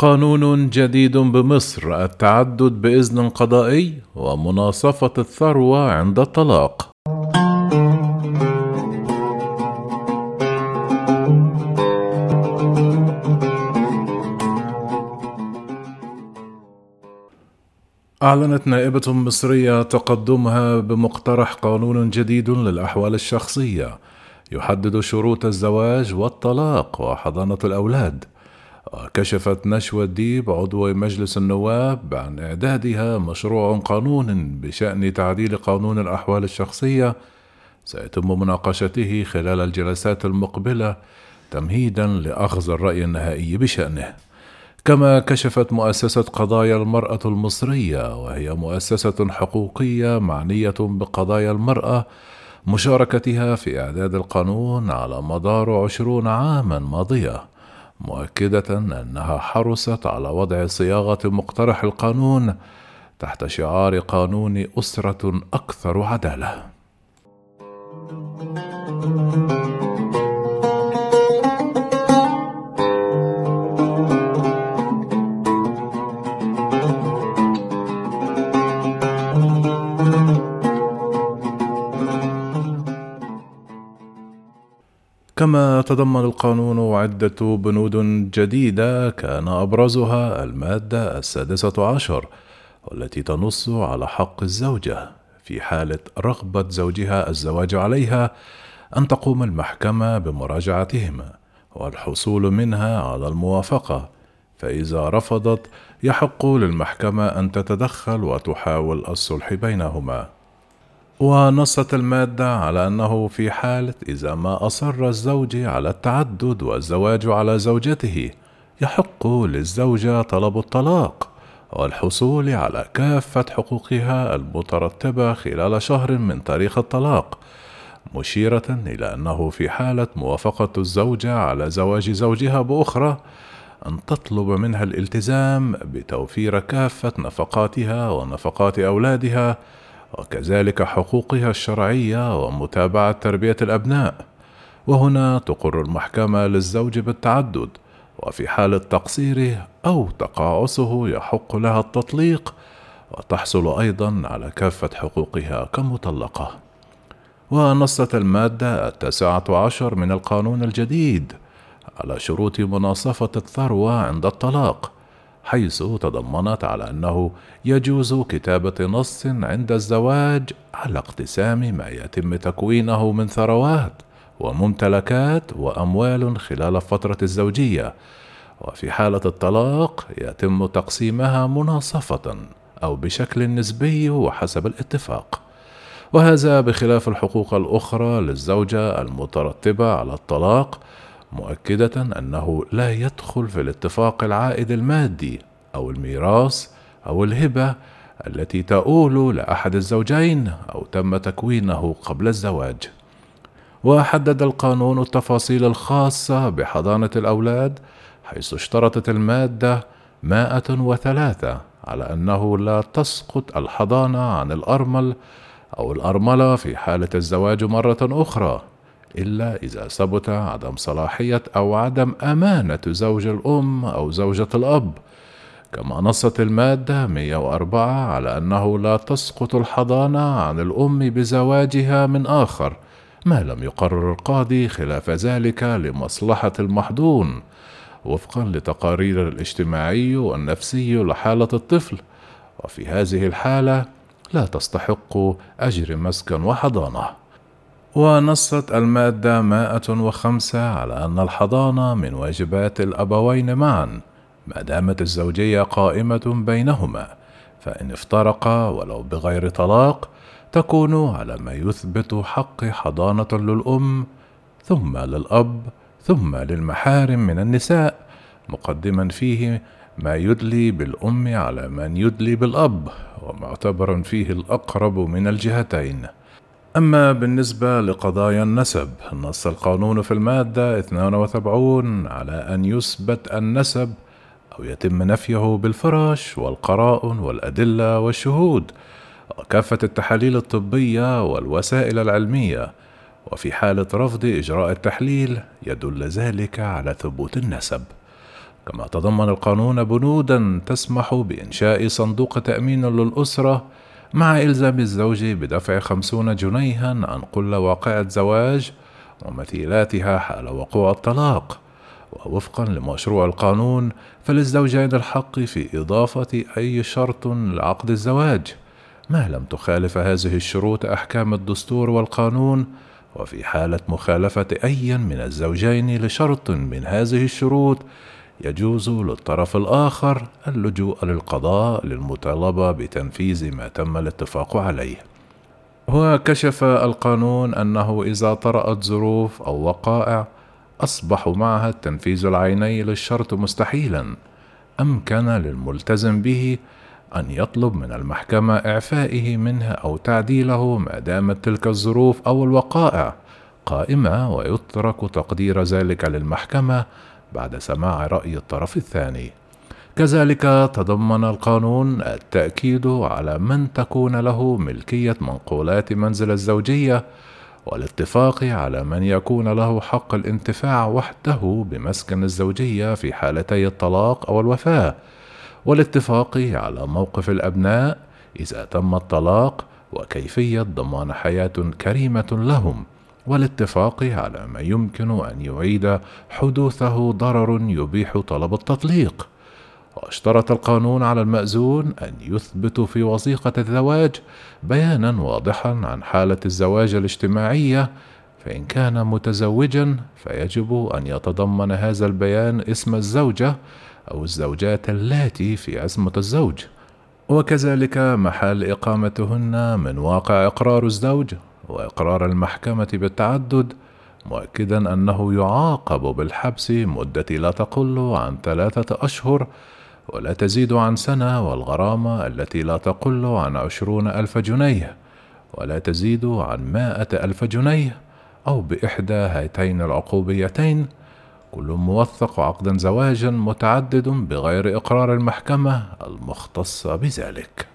قانون جديد بمصر التعدد بإذن قضائي ومناصفة الثروة عند الطلاق. أعلنت نائبة مصرية تقدمها بمقترح قانون جديد للأحوال الشخصية يحدد شروط الزواج والطلاق وحضانة الأولاد. وكشفت نشوة الديب عضو مجلس النواب عن إعدادها مشروع قانون بشأن تعديل قانون الأحوال الشخصية سيتم مناقشته خلال الجلسات المقبلة تمهيدا لأخذ الرأي النهائي بشأنه. كما كشفت مؤسسة قضايا المرأة المصرية وهي مؤسسة حقوقية معنية بقضايا المرأة مشاركتها في إعداد القانون على مدار 20 عاما ماضية، مؤكدة أنها حرصت على وضع صياغة مقترح القانون تحت شعار قانون أسرة أكثر عدالة. كما تضمن القانون عدة بنود جديدة كان أبرزها المادة 16 والتي تنص على حق الزوجة في حالة رغبة زوجها الزواج عليها أن تقوم المحكمة بمراجعتهما والحصول منها على الموافقة، فإذا رفضت يحق للمحكمة أن تتدخل وتحاول الصلح بينهما. ونصت المادة على أنه في حالة إذا ما أصر الزوج على التعدد والزواج على زوجته يحق للزوجة طلب الطلاق والحصول على كافة حقوقها المترتبة خلال شهر من تاريخ الطلاق، مشيرة إلى أنه في حالة موافقة الزوجة على زواج زوجها بأخرى أن تطلب منها الالتزام بتوفير كافة نفقاتها ونفقات أولادها وكذلك حقوقها الشرعية ومتابعة تربية الأبناء. وهنا تقر المحكمة للزوج بالتعدد، وفي حالة تقصيره أو تقاعسه يحق لها التطليق وتحصل أيضا على كافة حقوقها كمطلقة. ونصت المادة 19 من القانون الجديد على شروط مناصفة الثروة عند الطلاق، حيث تضمنت على أنه يجوز كتابة نص عند الزواج على اقتسام ما يتم تكوينه من ثروات وممتلكات وأموال خلال فترة الزوجية، وفي حالة الطلاق يتم تقسيمها مناصفة أو بشكل نسبي وحسب الاتفاق، وهذا بخلاف الحقوق الأخرى للزوجة المترتبة على الطلاق، مؤكدة أنه لا يدخل في الاتفاق العائد المادي أو الميراث أو الهبة التي تؤول لأحد الزوجين أو تم تكوينه قبل الزواج. وحدد القانون التفاصيل الخاصة بحضانة الأولاد، حيث اشترطت المادة 103 على أنه لا تسقط الحضانة عن الأرمل أو الأرملة في حالة الزواج مرة أخرى إلا إذا ثبت عدم صلاحية أو عدم أمانة زوج الأم أو زوجة الأب. كما نصت المادة 104 على أنه لا تسقط الحضانة عن الأم بزواجها من آخر ما لم يقرر القاضي خلاف ذلك لمصلحة المحضون وفقا لتقارير الاجتماعي والنفسي لحالة الطفل، وفي هذه الحالة لا تستحق أجر مسكن وحضانة. ونصت المادة 105 على أن الحضانة من واجبات الأبوين معا ما دامت الزوجية قائمة بينهما، فإن افترقا ولو بغير طلاق تكون على ما يثبت حق حضانة للأم ثم للأب ثم للمحارم من النساء، مقدما فيه ما يدلي بالأم على من يدلي بالأب ومعتبرا فيه الأقرب من الجهتين. أما بالنسبة لقضايا النسب، نص القانون في المادة 72 على أن يثبت النسب أو يتم نفيه بالفراش والقرائن والأدلة والشهود وكافة التحاليل الطبية والوسائل العلمية، وفي حالة رفض إجراء التحليل يدل ذلك على ثبوت النسب. كما تضمن القانون بنودا تسمح بإنشاء صندوق تأمين للأسرة مع إلزام الزوج بدفع 50 جنيها عن كل واقعة زواج ومثيلاتها حال وقوع الطلاق. ووفقا لمشروع القانون فللزوجين الحق في إضافة أي شرط لعقد الزواج ما لم تخالف هذه الشروط أحكام الدستور والقانون، وفي حالة مخالفة أي من الزوجين لشرط من هذه الشروط يجوز للطرف الآخر اللجوء للقضاء للمطالبة بتنفيذ ما تم الاتفاق عليه. وكشف القانون أنه إذا طرأت ظروف أو وقائع أصبح معها التنفيذ العيني للشرط مستحيلا، أمكن للملتزم به أن يطلب من المحكمة إعفائه منه أو تعديله ما دامت تلك الظروف أو الوقائع قائمة، ويترك تقدير ذلك للمحكمة بعد سماع رأي الطرف الثاني. كذلك تضمن القانون التأكيد على من تكون له ملكية منقولات منزل الزوجية والاتفاق على من يكون له حق الانتفاع وحده بمسكن الزوجية في حالتي الطلاق أو الوفاة، والاتفاق على موقف الأبناء إذا تم الطلاق وكيفية ضمان حياة كريمة لهم، والاتفاق على ما يمكن أن يعيد حدوثه ضرر يبيح طلب التطليق. واشترط القانون على المأذون أن يثبت في وثيقة الزواج بيانا واضحا عن حالة الزواج الاجتماعية، فإن كان متزوجا فيجب أن يتضمن هذا البيان اسم الزوجة أو الزوجات اللاتي في عصمة الزوج، وكذلك محل إقامتهن من واقع إقرار الزوج وإقرار المحكمة بالتعدد، مؤكدا أنه يعاقب بالحبس مدة لا تقل عن 3 أشهر ولا تزيد عن سنة، والغرامة التي لا تقل عن 20,000 جنيه ولا تزيد عن 100,000 جنيه أو بإحدى هاتين العقوبيتين، كل موثق عقدا زواجا متعدد بغير إقرار المحكمة المختصة بذلك.